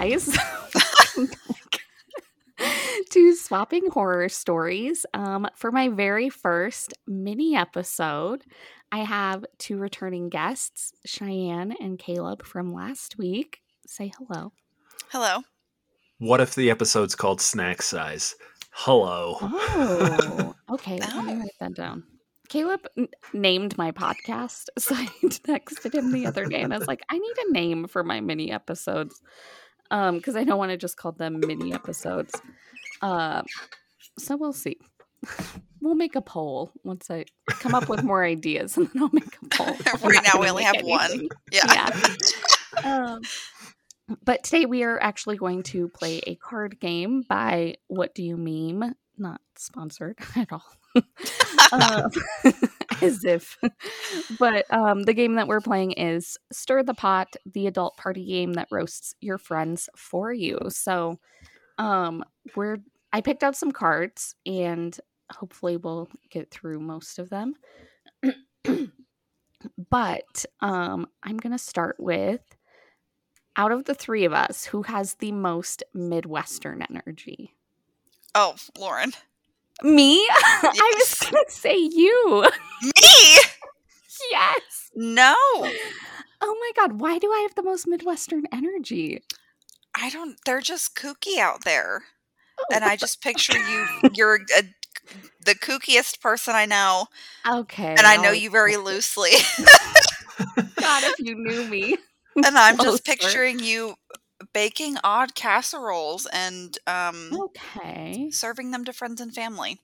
guys. To swapping horror stories. For my very first mini episode, I have two returning guests, Cheyenne and Caleb from last week. Say hello. Hello. What if the episode's called Snack Size? Hello. Oh, okay. Let me write that down. Caleb named my podcast, so I texted him the other day, and I was like, I need a name for my mini episodes. Because I don't want to just call them mini episodes. So we'll see. We'll make a poll once I come up with more ideas, and then I'll make a poll. Right now we only have one. Yeah. But today we are actually going to play a card game by What Do You Meme? Not sponsored at all. As if. But the game that we're playing is Stir the Pot, the adult party game that roasts your friends for you. So I picked out some cards, and hopefully we'll get through most of them. But I'm going to start with, out of the three of us, who has the most Midwestern energy? Oh, Lauren. Me? Yes. I was going to say you. Me? Yes. No. Oh my God. Why do I have the most Midwestern energy? I don't. They're just kooky out there. Oh. And I just picture you. You're the kookiest person I know. Okay. And I know you very loosely. God, if you knew me. And I'm just picturing you baking odd casseroles and serving them to friends and family.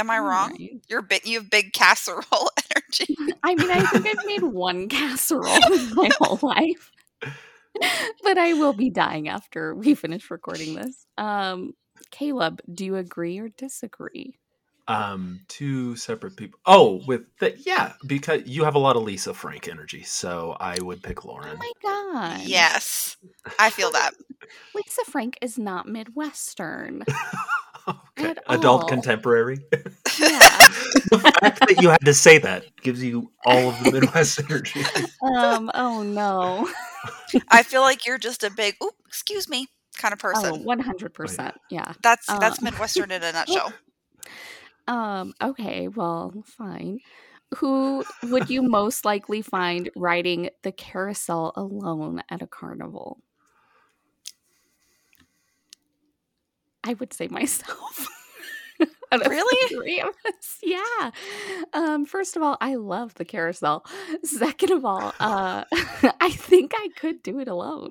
Am I wrong? Right. You have big casserole energy. I mean, I think I've made one casserole my whole life. But I will be dying after we finish recording this. Caleb, do you agree or disagree? Two separate people. Oh, because you have a lot of Lisa Frank energy, so I would pick Lauren. Oh my God. Yes. I feel that. Lisa Frank is not Midwestern. Okay. Adult contemporary. Yeah. The fact that you had to say that gives you all of the Midwest energy. Oh no. I feel like you're just a big, "Ooh, excuse me," kind of person. Oh, 100%. Right. Yeah. That's Midwestern in a nutshell. Okay, well, fine. Who would you most likely find riding the carousel alone at a carnival? I would say myself. Really? Yeah. First of all, I love the carousel. Second of all, I think I could do it alone.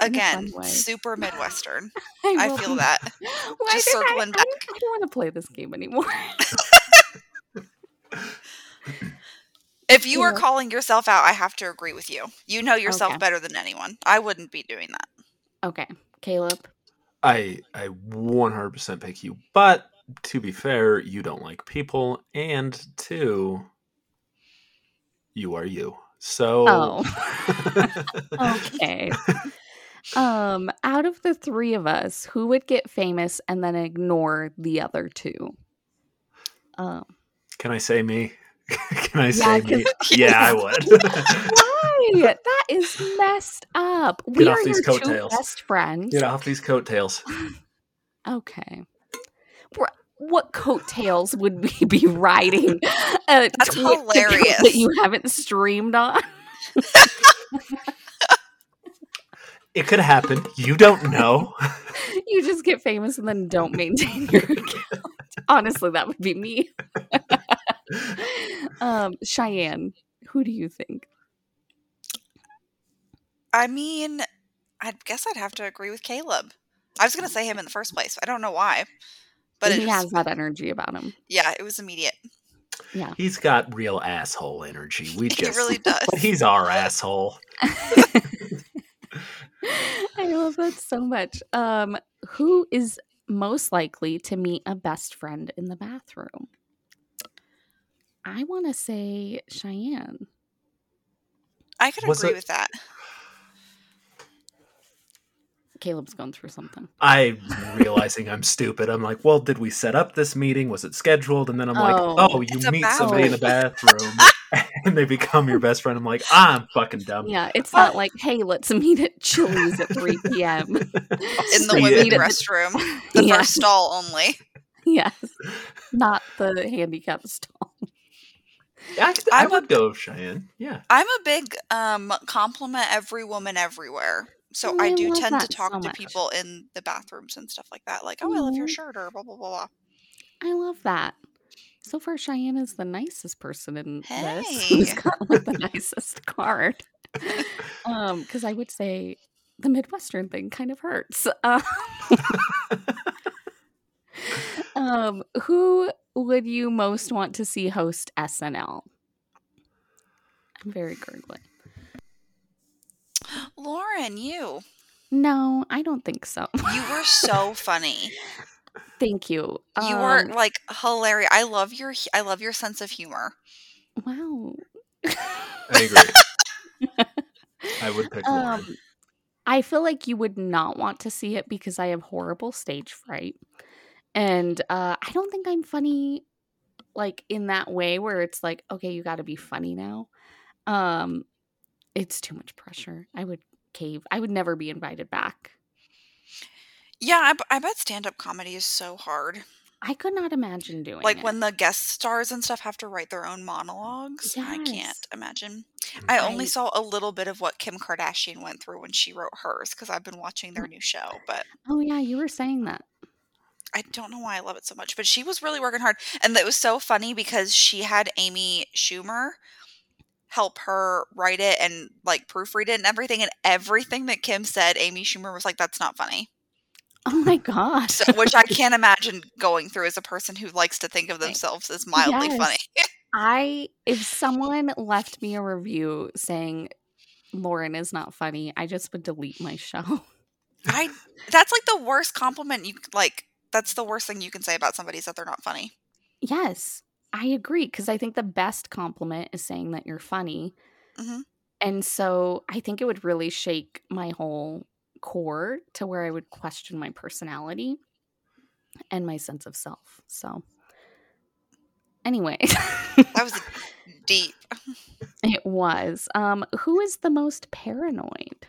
Again, super Midwestern. I feel that. Why just circling back. I don't want to play this game anymore. If you are calling yourself out, I have to agree with you. You know yourself better than anyone. I wouldn't be doing that. Okay. Caleb? I 100% pick you. But to be fair, you don't like people. And two, you are you. So. Oh. Okay. Out of the three of us, who would get famous and then ignore the other two? Can I say me? Can I say me? Yeah, I would. Why? That is messed up. We are your two best friends. Get off these coattails. Okay. What coattails would we be riding? That's hilarious. That you haven't streamed on. It could happen. You don't know. You just get famous and then don't maintain your account. Honestly, that would be me. Cheyenne, who do you think? I mean, I guess I'd have to agree with Caleb. I was going to say him in the first place. I don't know why. But he has that energy about him. Yeah, it was immediate. Yeah, he's got real asshole energy. He really does. He's our asshole. I love that so much. Who is most likely to meet a best friend in the bathroom? I want to say Cheyenne. I could agree with that. Caleb's going through something. I'm realizing I'm stupid. I'm like, well, did we set up this meeting? Was it scheduled? And then I'm like, oh, you meet somebody in the bathroom. and they become your best friend. I'm like, I'm fucking dumb. Yeah, it's not like, hey, let's meet at Chili's at 3 p.m. in the women's restroom. The first stall only. Yes, not the handicap stall. I would go, Cheyenne. Yeah, I'm a big compliment every woman everywhere. So I do tend to talk to people in the bathrooms and stuff like that. Like, oh, I love your shirt, or blah, blah, blah, blah. I love that. So far, Cheyenne is the nicest person in this who's got like the nicest card. Because I would say the Midwestern thing kind of hurts. Who would you most want to see host SNL? I'm very gurgly. Lauren, you. No, I don't think so. You were so funny. Thank you. You were like hilarious. I love your sense of humor. Wow. I agree. I would pick Lauren. I feel like you would not want to see it because I have horrible stage fright. And I don't think I'm funny like in that way where it's like, okay, you got to be funny now. It's too much pressure. I would cave. I would never be invited back. Yeah, I bet stand-up comedy is so hard. I could not imagine doing it. Like when the guest stars and stuff have to write their own monologues. Yes. I can't imagine. Right. I only saw a little bit of what Kim Kardashian went through when she wrote hers because I've been watching their new show. But oh yeah, you were saying that. I don't know why I love it so much, but she was really working hard. And it was so funny because she had Amy Schumer help her write it and like proofread it and everything. And everything that Kim said, Amy Schumer was like, that's not funny. Oh my gosh. So, which I can't imagine going through as a person who likes to think of themselves as mildly funny. If someone left me a review saying Lauren is not funny, I just would delete my show. That's like the worst compliment you like. That's the worst thing you can say about somebody is that they're not funny. Yes, I agree. Because I think the best compliment is saying that you're funny. Mm-hmm. And so I think it would really shake my whole core to where I would question my personality and my sense of self. So anyway. That was deep. It was. Who is the most paranoid?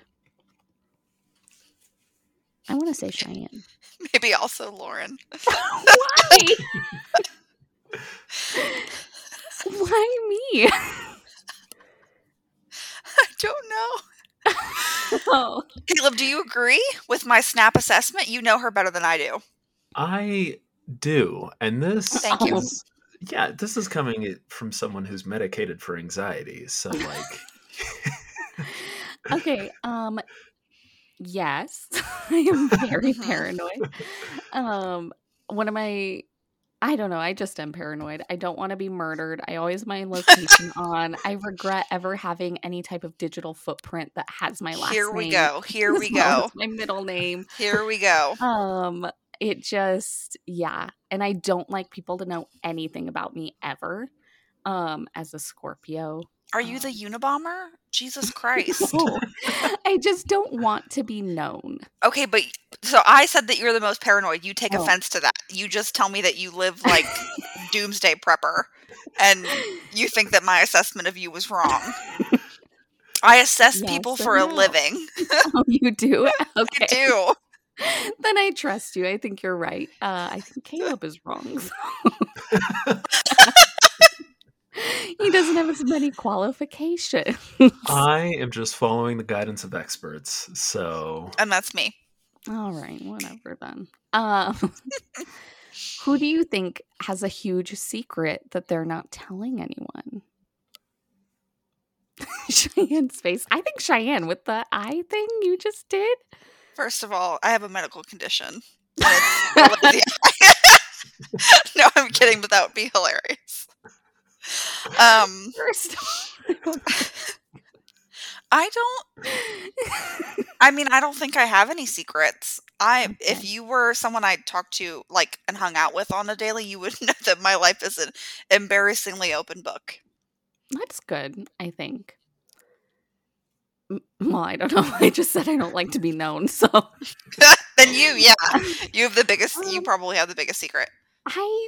I want to say Cheyenne. Maybe also Lauren. Why? Why me? I don't know. Oh. Caleb, do you agree with my snap assessment? You know her better than I do. I do. And this this is coming from someone who's medicated for anxiety. So like okay, yes, I am very paranoid. I don't know. I just am paranoid. I don't want to be murdered. I always have my location on. I regret ever having any type of digital footprint that has my last name. Here we go. Here we go. My middle name. Here we go. It just, yeah. And I don't like people to know anything about me ever. As a Scorpio. Are you the Unabomber? Jesus Christ. No, I just don't want to be known. Okay, but so I said that you're the most paranoid. You take offense to that. You just tell me that you live like doomsday prepper and you think that my assessment of you was wrong. I assess people for a living. Oh, you do? Okay. I do. Then I trust you. I think you're right. I think Caleb is wrong. So. He doesn't have as many qualifications. I am just following the guidance of experts. So, and that's me. All right, whatever then. Who do you think has a huge secret that they're not telling anyone? Cheyenne's face. I think Cheyenne with the eye thing you just did. First of all, I have a medical condition. No, I'm kidding, but that would be hilarious. First, I don't think I have any secrets. If you were someone I talked to like and hung out with on a daily, you would know that my life is an embarrassingly open book. That's good, I think. Well, I don't know. I just said I don't like to be known, so then you probably have the biggest secret. I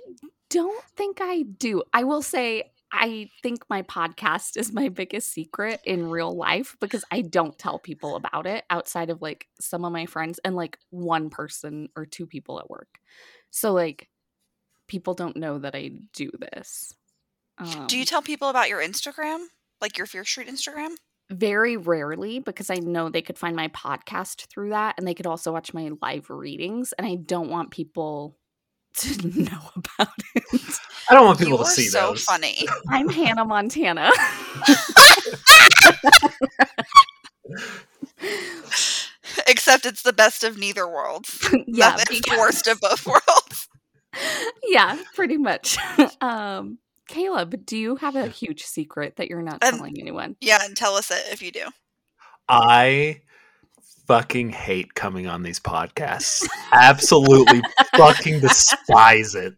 don't think I do. I will say I think my podcast is my biggest secret in real life because I don't tell people about it outside of like some of my friends and like one person or two people at work. So like people don't know that I do this. Do you tell people about your Instagram? Like your Fear Street Instagram? Very rarely, because I know they could find my podcast through that and they could also watch my live readings, and I don't want people to know about it. I don't want people to see so those. Funny. I'm Hannah Montana. Except it's the best of neither worlds. Yeah, the worst of both worlds. Yeah, pretty much. Caleb, do you have a huge secret that you're not telling anyone? Yeah, and tell us it if you do. I fucking hate coming on these podcasts. Absolutely fucking despise it.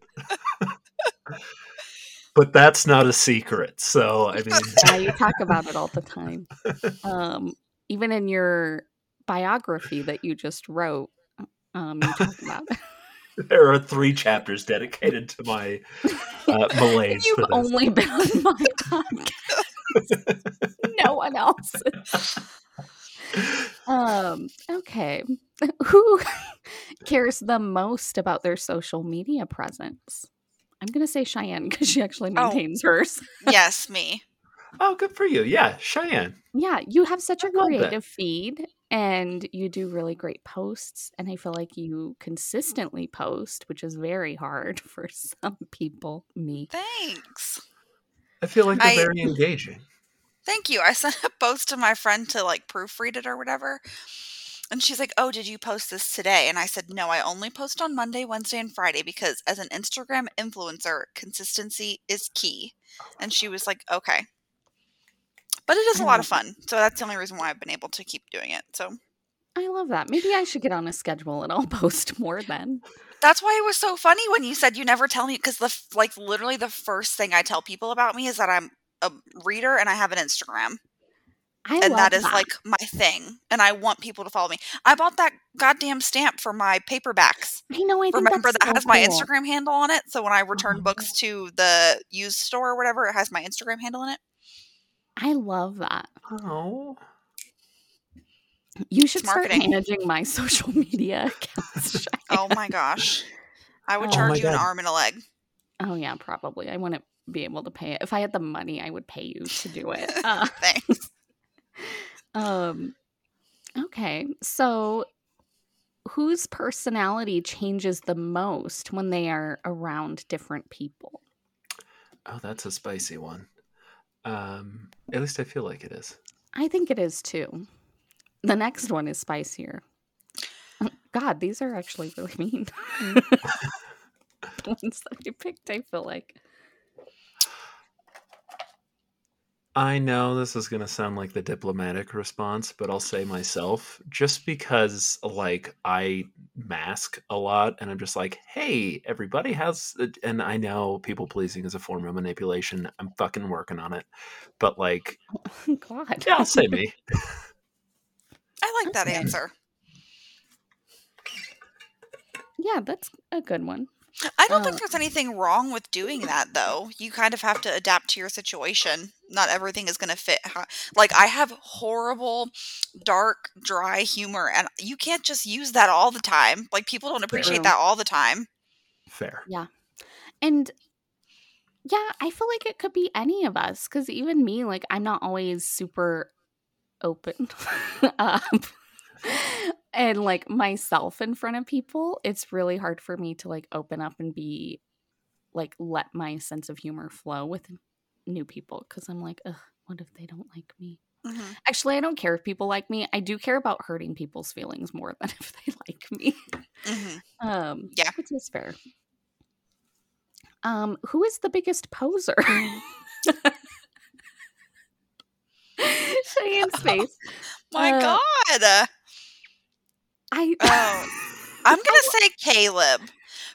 But that's not a secret. So, I mean. Yeah, you talk about it all the time. Even in your biography that you just wrote, you talk about it. There are 3 chapters dedicated to my malaise. You've only been on my podcast. No one else. Okay. Who cares the most about their social media presence? I'm going to say Cheyenne because she actually maintains hers. Yes, me. Oh, good for you. Yeah, Cheyenne. Yeah, you have such a creative feed. And you do really great posts, and I feel like you consistently post, which is very hard for some people, me. Thanks. I feel like they're very engaging. Thank you. I sent a post to my friend to, like, proofread it or whatever, and she's like, oh, did you post this today? And I said, no, I only post on Monday, Wednesday, and Friday because as an Instagram influencer, consistency is key. And she was like, okay. But it is a lot of fun. So that's the only reason why I've been able to keep doing it. So I love that. Maybe I should get on a schedule and I'll post more then. That's why it was so funny when you said you never tell me, because like literally the first thing I tell people about me is that I'm a reader and I have an Instagram. That is like my thing. And I want people to follow me. I bought that goddamn stamp for my paperbacks. I know. I remember that has my Instagram handle on it. So when I return books to the used store or whatever, it has my Instagram handle in it. I love that. Oh. You should start managing my social media accounts. Oh my gosh. I would charge you an arm and a leg. Oh yeah, probably. I wouldn't be able to pay it. If I had the money, I would pay you to do it. Thanks. Okay. So whose personality changes the most when they are around different people? Oh, that's a spicy one. At least I feel like it is. I think it is too. The next one is spicier. Oh, God, these are actually really mean. The ones that I picked, I feel like. I know this is going to sound like the diplomatic response, but I'll say myself just because like I mask a lot and I'm just like, hey, everybody has, and I know people pleasing is a form of manipulation. I'm fucking working on it, but like, oh, God. Yeah, I'll say me. I like that answer. Yeah, that's a good one. I don't think there's anything wrong with doing that, though. You kind of have to adapt to your situation. Not everything is going to fit. Like, I have horrible, dark, dry humor, and you can't just use that all the time. Like, people don't appreciate that all the time. Fair. Yeah. And, yeah, I feel like it could be any of us, because even me, like, I'm not always super open up. And like myself in front of people, it's really hard for me to like open up and be like, let my sense of humor flow with new people. Cause I'm like, ugh, what if they don't like me? Mm-hmm. Actually, I don't care if people like me. I do care about hurting people's feelings more than if they like me. Mm-hmm. Yeah. Which is fair. Who is the biggest poser? Cheyenne's face. My God. I'm going to say Caleb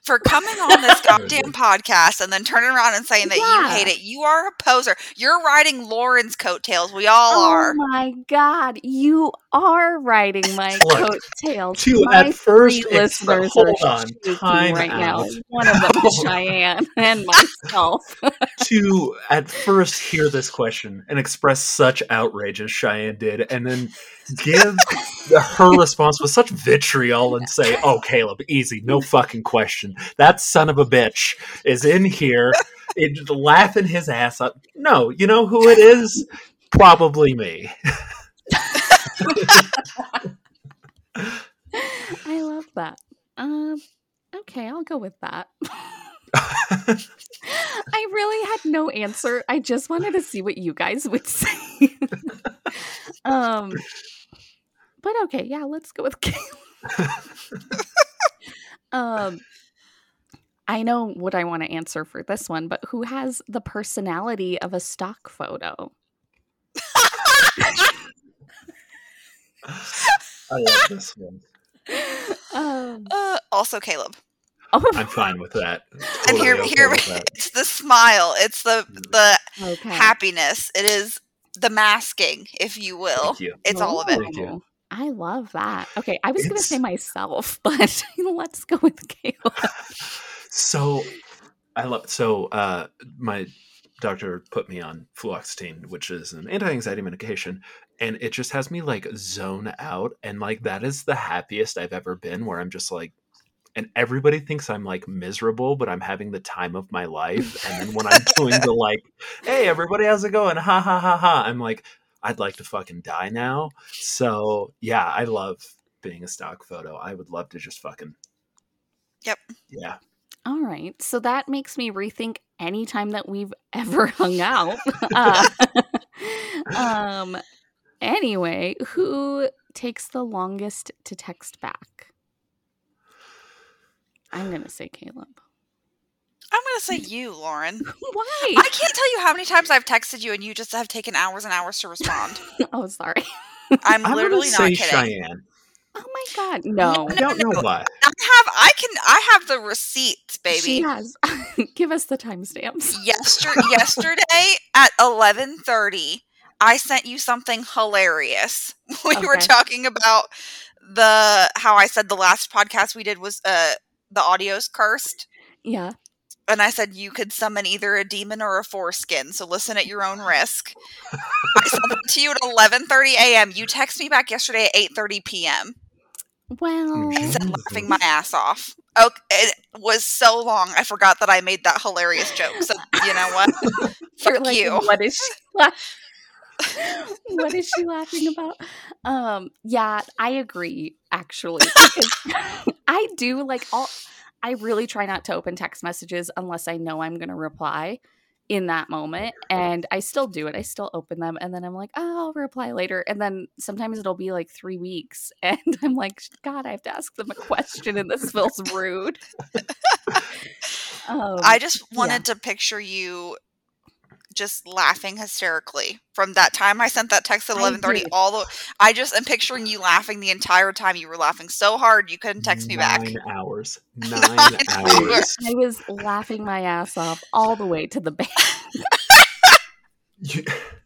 for coming on this goddamn podcast and then turning around and saying that you hate it. You are a poser. You're riding Lauren's coattails. We all are. Oh my God. You are riding my coattails. My listeners are shaking right now. One of them is Cheyenne and myself. To at first hear this question and express such outrage as Cheyenne did, and then give her response with such vitriol and say, "Oh, Caleb, easy, no fucking question. That son of a bitch is in here laughing his ass up." No, you know who it is? Probably me. I love that. Okay, I'll go with that. I really had no answer. I just wanted to see what you guys would say. But okay, yeah, let's go with Caleb. I know what I want to answer for this one, but who has the personality of a stock photo? I love this one. Also Caleb. I'm fine with that. Totally. And here okay, it's the smile. It's the happiness. It is the masking, if you will. You. It's all of it. I love that. Okay, I was going to say myself, but let's go with Caleb. So I love. So my doctor put me on fluoxetine, which is an anti-anxiety medication. And it just has me like zone out. And like, that is the happiest I've ever been, where I'm just like, and everybody thinks I'm like miserable, but I'm having the time of my life. And then when I'm doing the like, "Hey, everybody, how's it going? Ha ha ha ha." I'm like, I'd like to fucking die now. So yeah, I love being a stock photo. I would love to just fucking. Yep. Yeah. All right. So that makes me rethink any time that we've ever hung out. Anyway, who takes the longest to text back? I'm going to say Caleb. I'm going to say you, Lauren. Why? I can't tell you how many times I've texted you and you just have taken hours and hours to respond. Oh, sorry. I'm literally not kidding. Cheyenne. Oh my God, no. I don't know why. I have the receipts, baby. She has. Give us the timestamps. Yesterday at 11:30, I sent you something hilarious. We were talking about how I said the last podcast we did was the audio's cursed. Yeah. And I said you could summon either a demon or a foreskin, so listen at your own risk. I sent it to you at 11:30 a.m. You text me back yesterday at 8:30 p.m. Well, I said laughing my ass off. Oh, it was so long. I forgot that I made that hilarious joke. So you know what? Fuck like, you. What is she what is she laughing about? Yeah, I agree. Actually, I do like all. I really try not to open text messages unless I know I'm going to reply in that moment. And I still do it. I still open them. And then I'm like, oh, I'll reply later. And then sometimes it'll be like 3 weeks. And I'm like, God, I have to ask them a question. And this feels rude. I just wanted to picture you just laughing hysterically from that time I sent that text at 11:30 I just am picturing you laughing the entire time. You were laughing so hard you couldn't text me back. 9 hours. I was laughing my ass off all the way to the bank.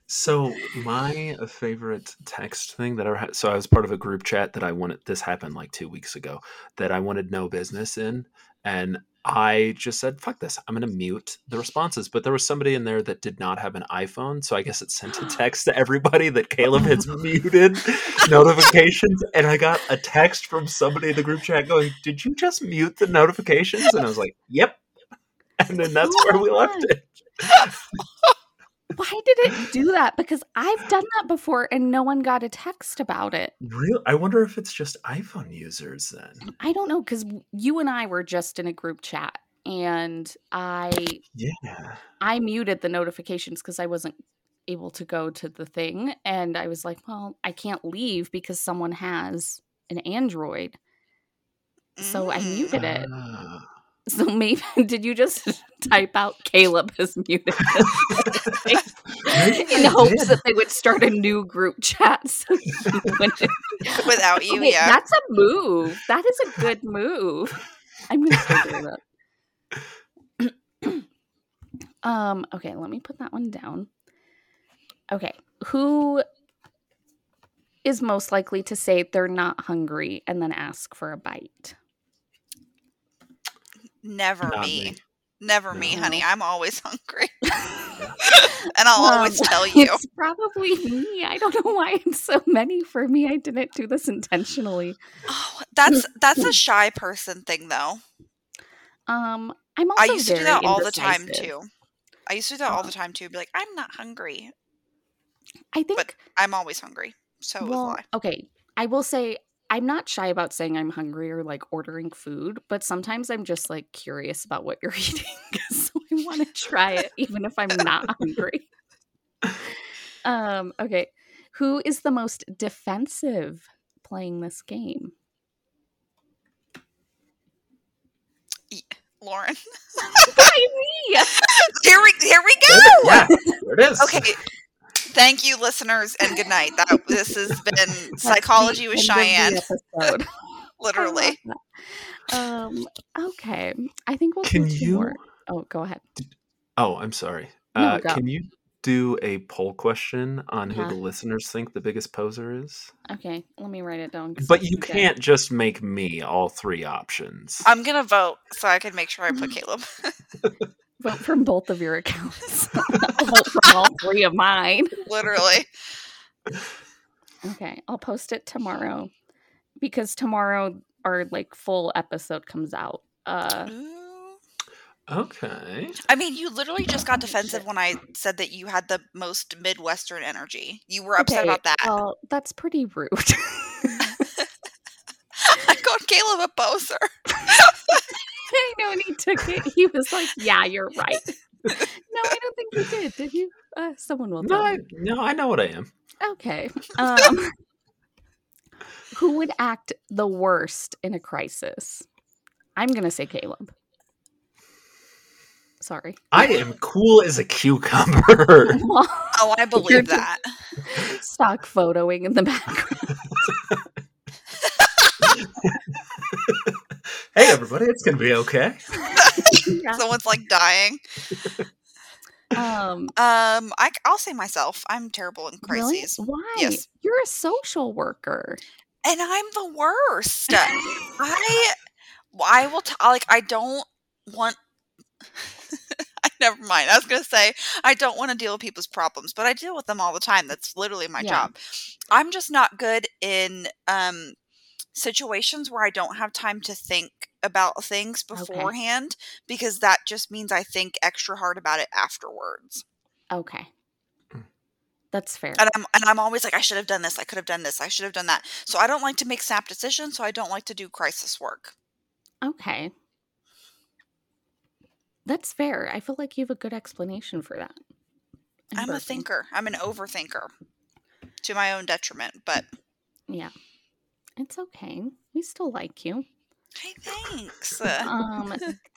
So my favorite text thing that so I was part of a group chat that I wanted, this happened like 2 weeks ago, that I wanted no business in, and I just said, fuck this. I'm going to mute the responses. But there was somebody in there that did not have an iPhone. So I guess it sent a text to everybody that Caleb has muted notifications. And I got a text from somebody in the group chat going, "Did you just mute the notifications?" And I was like, yep. And then that's where we left it. Why did it do that? Because I've done that before and no one got a text about it. Really? I wonder if it's just iPhone users then. I don't know, because you and I were just in a group chat and I muted the notifications because I wasn't able to go to the thing. And I was like, well, I can't leave because someone has an Android. So I muted it. So maybe, did you just type out "Caleb is muted" in hopes that they would start a new group chat so without you? Okay, yeah, that's a move. That is a good move. I'm going to still do that. Okay, let me put that one down. Okay, who is most likely to say they're not hungry and then ask for a bite? Never me. Never me, honey. I'm always hungry. And I'll always tell you. It's probably me. I don't know why it's so many for me. I didn't do this intentionally. Oh, that's a shy person thing, though. I'm also I used to do that all the time, too. I used to do that all the time, too. Be like, I'm not hungry. I think. But I'm always hungry. So it was a lie. Okay. I will say I'm not shy about saying I'm hungry or like ordering food, but sometimes I'm just like curious about what you're eating. So I want to try it even if I'm not hungry. Okay. Who is the most defensive playing this game? Lauren. By me. Here we go. Yeah, there it is. Okay. Thank you, listeners, and good night. This has been Psychology with Cheyenne. Literally. Okay. I think we'll do two more. Oh, go ahead. Oh, I'm sorry. No, can you do a poll question on who the listeners think the biggest poser is? Okay. Let me write it down. But you can't just make me all three options. I'm going to vote so I can make sure I put Caleb. Vote from both of your accounts. Vote from all three of mine. Literally. Okay, I'll post it tomorrow because tomorrow our like full episode comes out. Okay. I mean, you literally just got defensive when I said that you had the most Midwestern energy. You were upset about that. Well, that's pretty rude. I called Caleb a poser. I know, and he took it. He was like, yeah, you're right. No, I don't think you did. Did you? Someone will tell me. No, I know what I am. Okay. Who would act the worst in a crisis? I'm going to say Caleb. Sorry. I am cool as a cucumber. Oh, I believe that. Stock photoing in the background. Hey, everybody, it's going to be okay. Someone's, like, dying. I'll say myself. I'm terrible in crises. Really? Why? Yes. You're a social worker. And I'm the worst. I will tell, like, I don't want... Never mind. I was going to say, I don't want to deal with people's problems, but I deal with them all the time. That's literally my job. I'm just not good in... situations where I don't have time to think about things beforehand because that just means I think extra hard about it afterwards. Okay. That's fair. And I'm always like, I should have done this. I could have done this. I should have done that. So I don't like to make snap decisions. So I don't like to do crisis work. Okay. That's fair. I feel like you have a good explanation for that. I'm a thinker. I'm an overthinker to my own detriment, but yeah. It's okay. We still like you. Hey, thanks.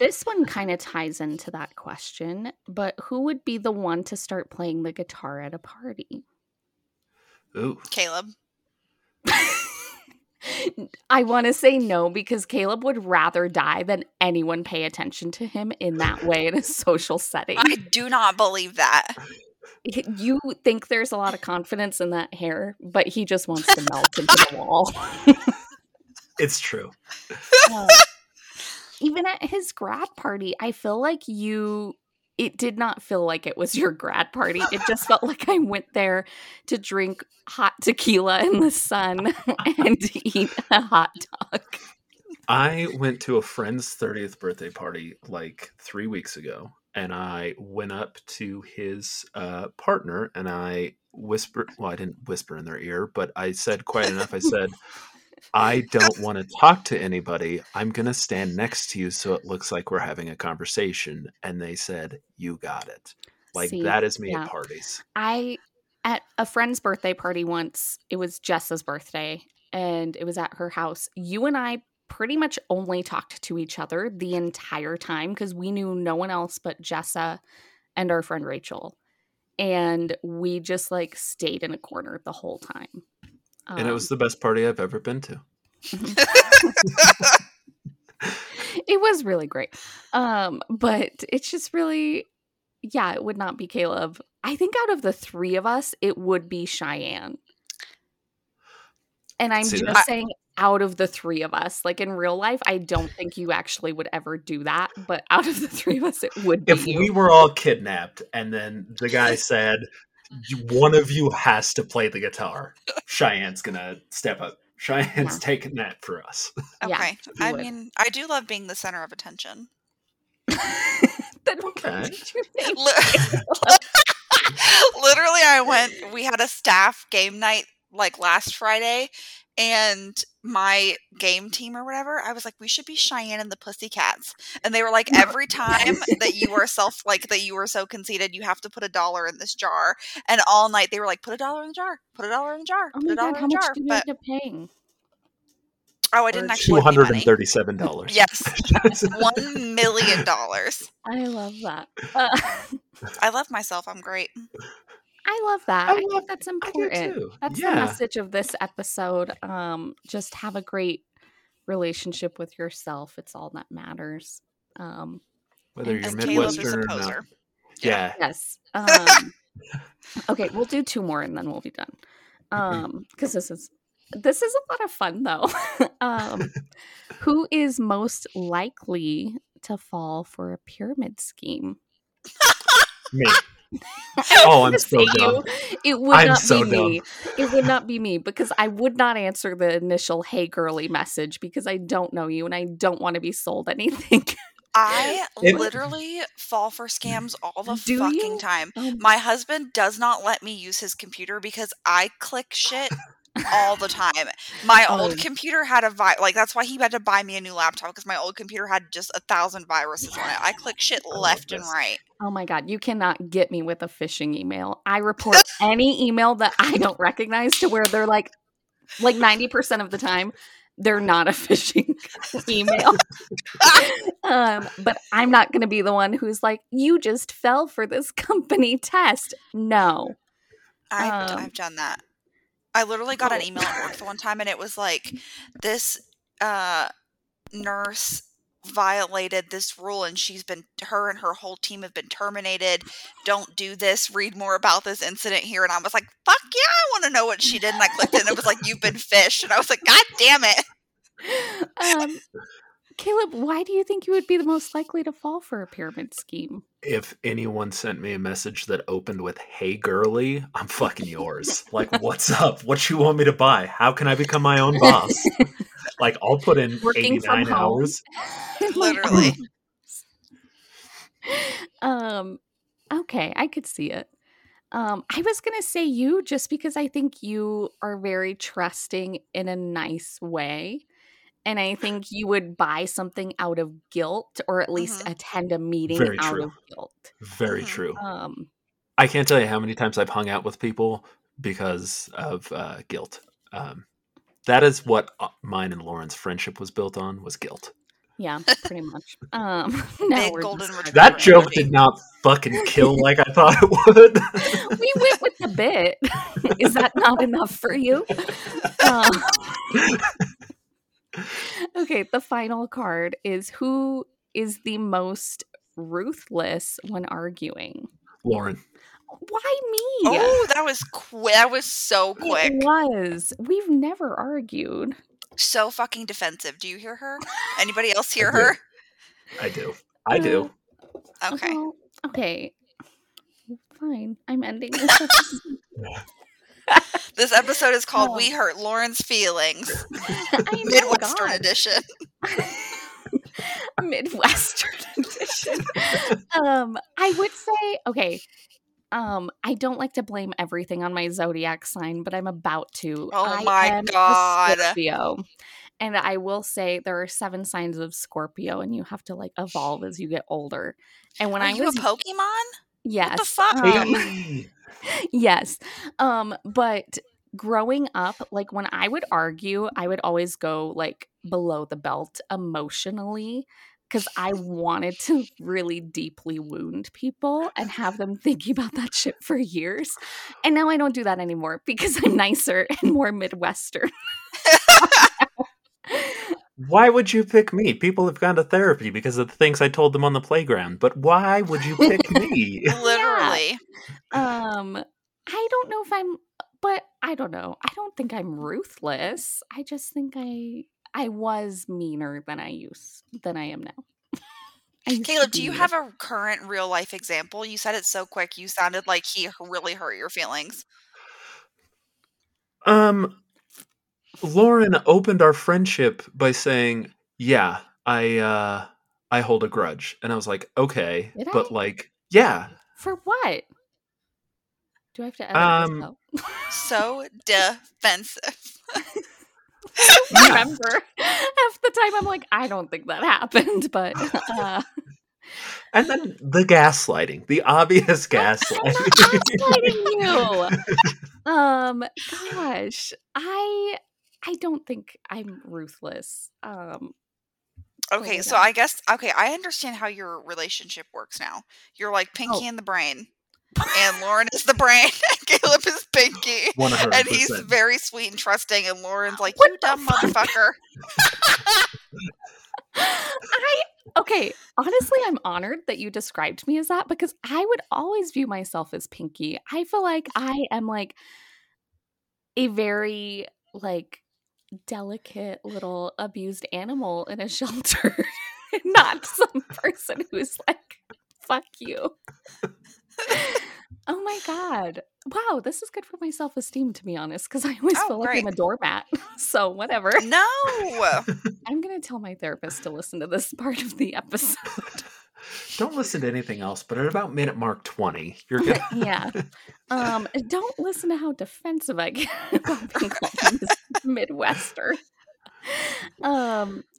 This one kind of ties into that question, but who would be the one to start playing the guitar at a party? Ooh. Caleb. I want to say no because Caleb would rather die than anyone pay attention to him in that way in a social setting. I do not believe that. You think there's a lot of confidence in that hair, but he just wants to melt into the wall. It's true. Even at his grad party, I feel like it did not feel like it was your grad party. It just felt like I went there to drink hot tequila in the sun and eat a hot dog. I went to a friend's 30th birthday party like 3 weeks ago. And I went up to his partner and I whispered, well, I didn't whisper in their ear, but I said quite enough. I said, I don't want to talk to anybody. I'm going to stand next to you so it looks like we're having a conversation. And they said, you got it. Like, see, that is me at parties. At a friend's birthday party once, it was Jess's birthday and it was at her house. You and I pretty much only talked to each other the entire time because we knew no one else but Jessa and our friend Rachel. And we just like stayed in a corner the whole time. And it was the best party I've ever been to. It was really great. But it's just really, yeah, it would not be Caleb. I think out of the three of us, it would be Cheyenne. And I'm just saying out of the three of us, like in real life, I don't think you actually would ever do that. But out of the three of us, it would be. If we were all kidnapped and then the guy said, one of you has to play the guitar, Cheyenne's going to step up. Cheyenne's taking that for us. Okay. Yeah, I mean, I do love being the center of attention. Okay. Literally, I went, we had a staff game night like last Friday, and my game team or whatever, I was like, we should be Cheyenne and the Pussycats. And they were like, every time that you are that you are so conceited, you have to put $1 in this jar. And all night they were like, put $1 in the jar, put $1 in the jar, put $1 in the jar. How much did you end up paying? Oh, I didn't actually. $237. Yes. $1 million. I love that. I love myself. I'm great. I love that. I think that's important. That's the message of this episode. Just have a great relationship with yourself. It's all that matters. Whether you're Midwestern or not. Yeah. Yes. Okay, we'll do two more and then we'll be done. Because this is a lot of fun, though. Who is most likely to fall for a pyramid scheme? Me. Oh, I'm so dumb. It would not be me, because I would not answer the initial "Hey, girly" message because I don't know you and I don't want to be sold anything. I literally fall for scams all the fucking time. My husband does not let me use his computer because I click shit all the time. My old computer had a virus. Like, that's why he had to buy me a new laptop, because my old computer had just 1,000 viruses on it. I click shit left and right. Oh my God. You cannot get me with a phishing email. I report any email that I don't recognize, to where they're like 90% of the time, they're not a phishing email. But I'm not going to be the one who's like, you just fell for this company test. No. I've done that. I literally got an email at work the one time, and it was like, this nurse violated this rule, and her and her whole team have been terminated. Don't do this. Read more about this incident here. And I was like, fuck yeah, I want to know what she did. And I clicked it, and it was like, you've been fished. And I was like, God damn it. Caleb, why do you think you would be the most likely to fall for a pyramid scheme? If anyone sent me a message that opened with, hey, girly, I'm fucking yours. Like, what's up? What you want me to buy? How can I become my own boss? Like, I'll put in 89 hours. Literally. Okay, I could see it. I was going to say you, just because I think you are very trusting in a nice way. And I think you would buy something out of guilt, or at least attend a meeting of guilt. Very true. I can't tell you how many times I've hung out with people because of guilt. That is what mine and Lauren's friendship was built on, was guilt. Yeah, pretty much. Big golden retriever. That joke did not fucking kill like I thought it would. We went with the bit. Is that not enough for you? Okay, the final card is, who is the most ruthless when arguing? Lauren. Why me? Oh, that was so quick. It was. We've never argued. So fucking defensive. Do you hear her? Anybody else hear her? I do. Okay. Well, okay. Fine. I'm ending this. This episode is called We Hurt Lauren's Feelings. Midwestern edition. Midwestern edition. I would say, okay, I don't like to blame everything on my zodiac sign, but I'm about to. Oh my God. Scorpio. And I will say there are 7 signs of Scorpio, and you have to like evolve as you get older. And when I was a Pokemon? Yes. What the fuck? Yes. But growing up, like when I would argue, I would always go like below the belt emotionally, because I wanted to really deeply wound people and have them thinking about that shit for years. And now I don't do that anymore because I'm nicer and more Midwestern. Why would you pick me? People have gone to therapy because of the things I told them on the playground, but why would you pick me? Literally. Yeah. I don't know if I'm, but I don't know. I don't think I'm ruthless. I just think I was meaner than I am now. Caleb, do you have a current real life example? You said it so quick. You sounded like he really hurt your feelings. Lauren opened our friendship by saying, yeah, I hold a grudge. And I was like, okay. Did but I? Like, yeah. For what? Do I have to edit this out? So defensive. I remember half the time I'm like, I don't think that happened, but and then the gaslighting, the obvious gaslighting. Gaslighting you. Gosh, I don't think I'm ruthless. Okay, so I guess I understand how your relationship works now. You're like Pinky in the brain. And Lauren is the brain. Caleb is Pinky. 100%. And he's very sweet and trusting. And Lauren's like, you dumb motherfucker. Honestly, I'm honored that you described me as that because I would always view myself as Pinky. I feel like I am like a very like delicate little abused animal in a shelter. Not some person who's like, fuck you. Oh my god. Wow, this is good for my self-esteem, to be honest, because I always feel like I'm a doormat. So whatever. No. I'm going to tell my therapist to listen to this part of the episode. Don't listen to anything else, but at about minute mark 20, you're good. Yeah. Don't listen to how defensive I get about being called this Midwester.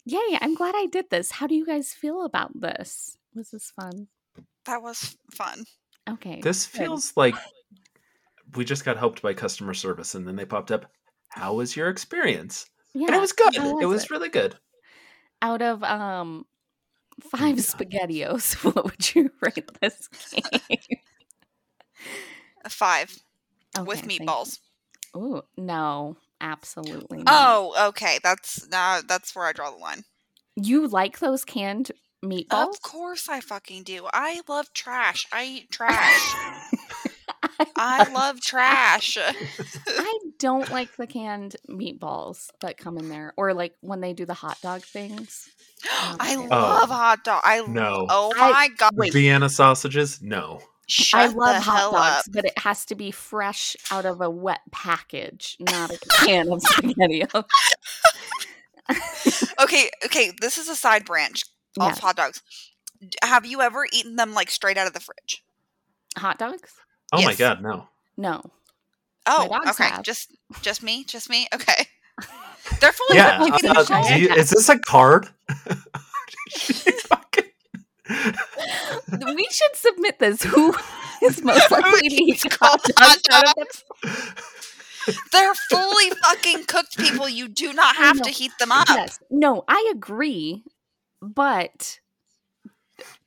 Yay, I'm glad I did this. How do you guys feel about this? Was this fun? That was fun. Okay. This feels like we just got helped by customer service and then they popped up, how was your experience? Yeah, and it was good. It was really good. Out of 5 Spaghettios, what would you rate this game? 5 with meatballs. Oh, no, absolutely not. Oh, okay. That's where I draw the line. You like those canned meatballs? Of course I fucking do. I love trash. I eat trash. I love trash. I don't like the canned meatballs that come in there. Or like when they do the hot dog things. I love hot dog. No. Oh my god. Wait. Vienna sausages? No. I love hot dogs, but it has to be fresh out of a wet package, not a can of spaghetti. Okay, this is a side branch. All hot dogs. Have you ever eaten them like straight out of the fridge? Hot dogs? Oh yes. My god, no. Oh, okay. Have. Just me. Okay. They're fully cooked. Is this a card? We should submit this. Who is most likely to eat hot dogs? They're fully fucking cooked, people. You do not have to heat them up. Yes. No, I agree. But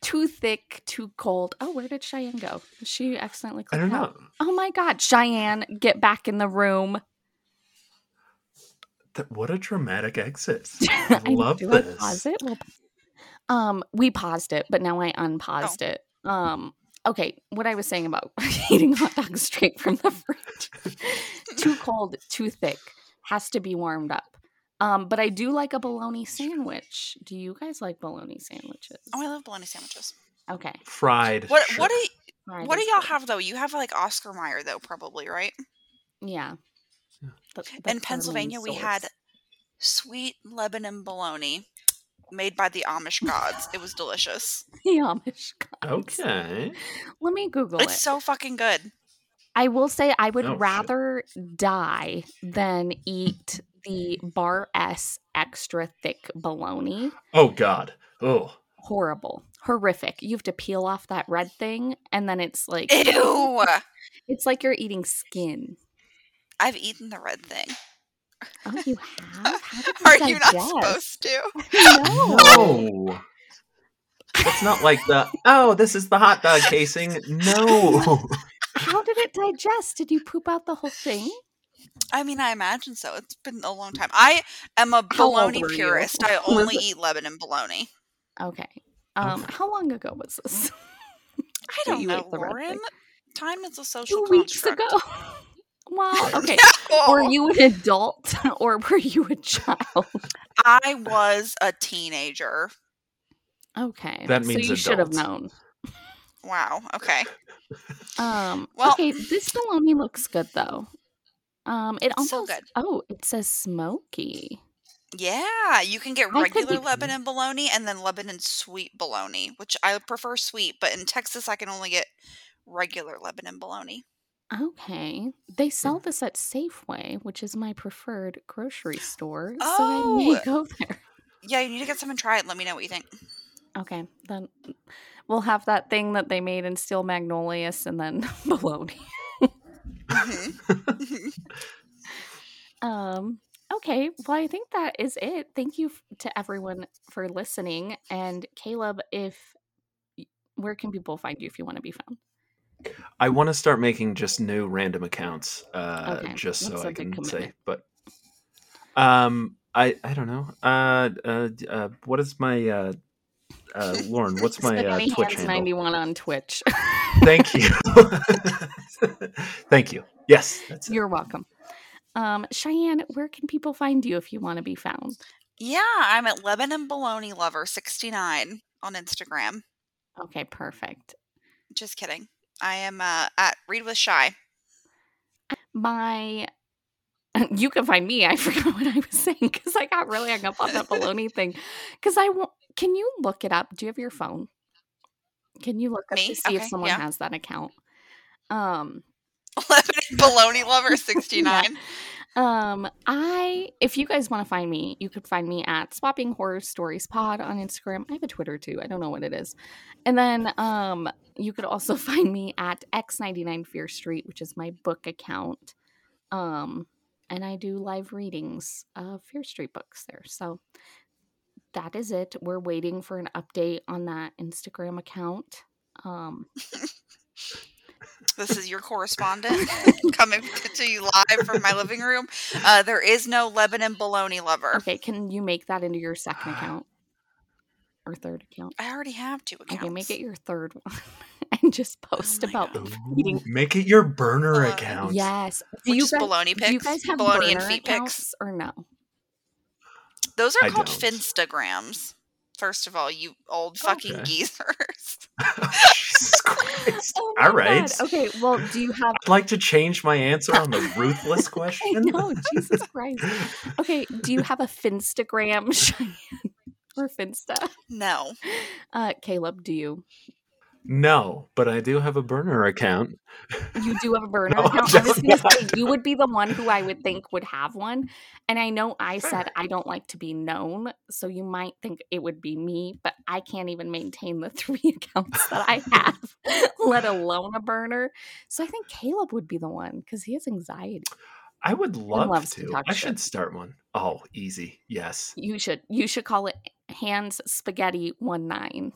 too thick, too cold. Oh, where did Cheyenne go? She accidentally clicked out. I don't know. Oh my god, Cheyenne, get back in the room. What a dramatic exit. I love this. Pause it? We paused it, but now I unpaused it. Okay, what I was saying about eating hot dogs straight from the fridge. Too cold, too thick. Has to be warmed up. But I do like a bologna sandwich. Do you guys like bologna sandwiches? Oh, I love bologna sandwiches. Okay. Fried. What do y'all have though? You have like Oscar Mayer though, probably, right? Yeah. In Pennsylvania, we had sweet Lebanon bologna made by the Amish gods. It was delicious. The Amish gods. Okay. Let me Google it. It's so fucking good. I will say I would rather die than eat the Bar S extra thick bologna. Oh, God. Oh. Horrible. Horrific. You have to peel off that red thing, and then it's like... Ew! It's like you're eating skin. I've eaten the red thing. Oh, you have? Are you not supposed to? No. It's not like this is the hot dog casing. No. How did it digest? Did you poop out the whole thing? I mean, I imagine so. It's been a long time. I am a bologna purist. I only eat Lebanon bologna. Okay. How long ago was this? I don't know, Lauren. Time is a social construct. 2 weeks ago. Well, okay. No. Were you an adult or were you a child? I was a teenager. Okay. That means so you should have known. Wow. Okay. Well, okay, this bologna looks good though. It almost so good. Oh, it says smoky. Yeah, you can get regular Lebanon bologna and then Lebanon sweet bologna, which I prefer sweet, but in Texas I can only get regular Lebanon bologna. Okay. They sell this at Safeway, which is my preferred grocery store. Oh. So I may go there. Yeah, you need to get some and try it. Let me know what you think. Okay. Then we'll have that thing that they made in Steel Magnolias and then bologna. Mm-hmm. Okay. Well, I think that is it. Thank you to everyone for listening. And Caleb, where can people find you if you want to be found? I want to start making just new random accounts, okay. Just so I can say. But I don't know. What is my Lauren? What's my Twitch handle? 91 on Twitch. Thank you. Thank you. Yes, that's it. You're welcome. Cheyenne, where can people find you if you want to be found? Yeah, I'm at Lebanon Bologna Lover 69 on Instagram. Okay, perfect. Just kidding. I am at Read with Shy. You can find me. I forgot what I was saying because I got really hung up on that baloney thing. Because can you look it up? Do you have your phone? Can you look up to see if someone has that account? Baloney Lover 69. Yeah. If you guys want to find me, you could find me at Swapping Horror Stories Pod on Instagram. I have a Twitter too. I don't know what it is. And then you could also find me at X99 Fear Street, which is my book account. And I do live readings of Fear Street books there. So that is it. We're waiting for an update on that Instagram account. This is your correspondent coming to you live from my living room. There is no Lebanon bologna lover. Okay, can you make that into your second account or third account? I already have 2 accounts. Okay, make it your third one and just post about eating. Make it your burner account. Yes. Do you guys have bologna and feet pics or no? Those are called Finstagrams. First of all, you old fucking geezers. Jesus Christ. Oh all right. God. Okay, well, do you have... I'd like to change my answer on the ruthless question. No, Jesus Christ. Okay, do you have a Finstagram, Cheyenne? Or Finsta? No. Caleb, do you? No, but I do have a burner account. You do have a burner account? I was going to say, you would be the one who I would think would have one. And I know I said I don't like to be known, so you might think it would be me, but I can't even maintain the 3 accounts that I have, let alone a burner. So I think Caleb would be the one, because he has anxiety. I would love to. I should start one. Oh, easy. Yes. You should call it Hands Spaghetti 19.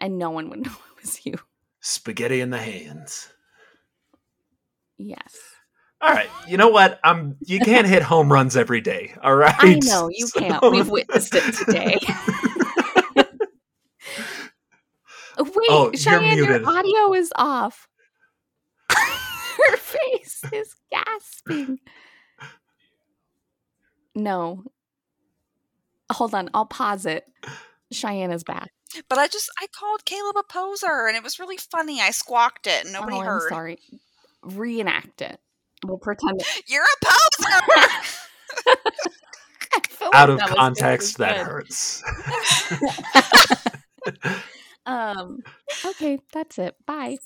And no one would know it was you. Spaghetti in the hands. Yes. All right. You know what? You can't hit home runs every day. All right. I know you can't. We've witnessed it today. Wait, Cheyenne, your audio is off. Her face is gasping. No. Hold on. I'll pause it. Cheyenne is back. But I called Caleb a poser, and it was really funny. I squawked it, and nobody heard. I'm sorry. Reenact it. We'll pretend you're a poser. Out of context, that hurts. Okay, that's it. Bye.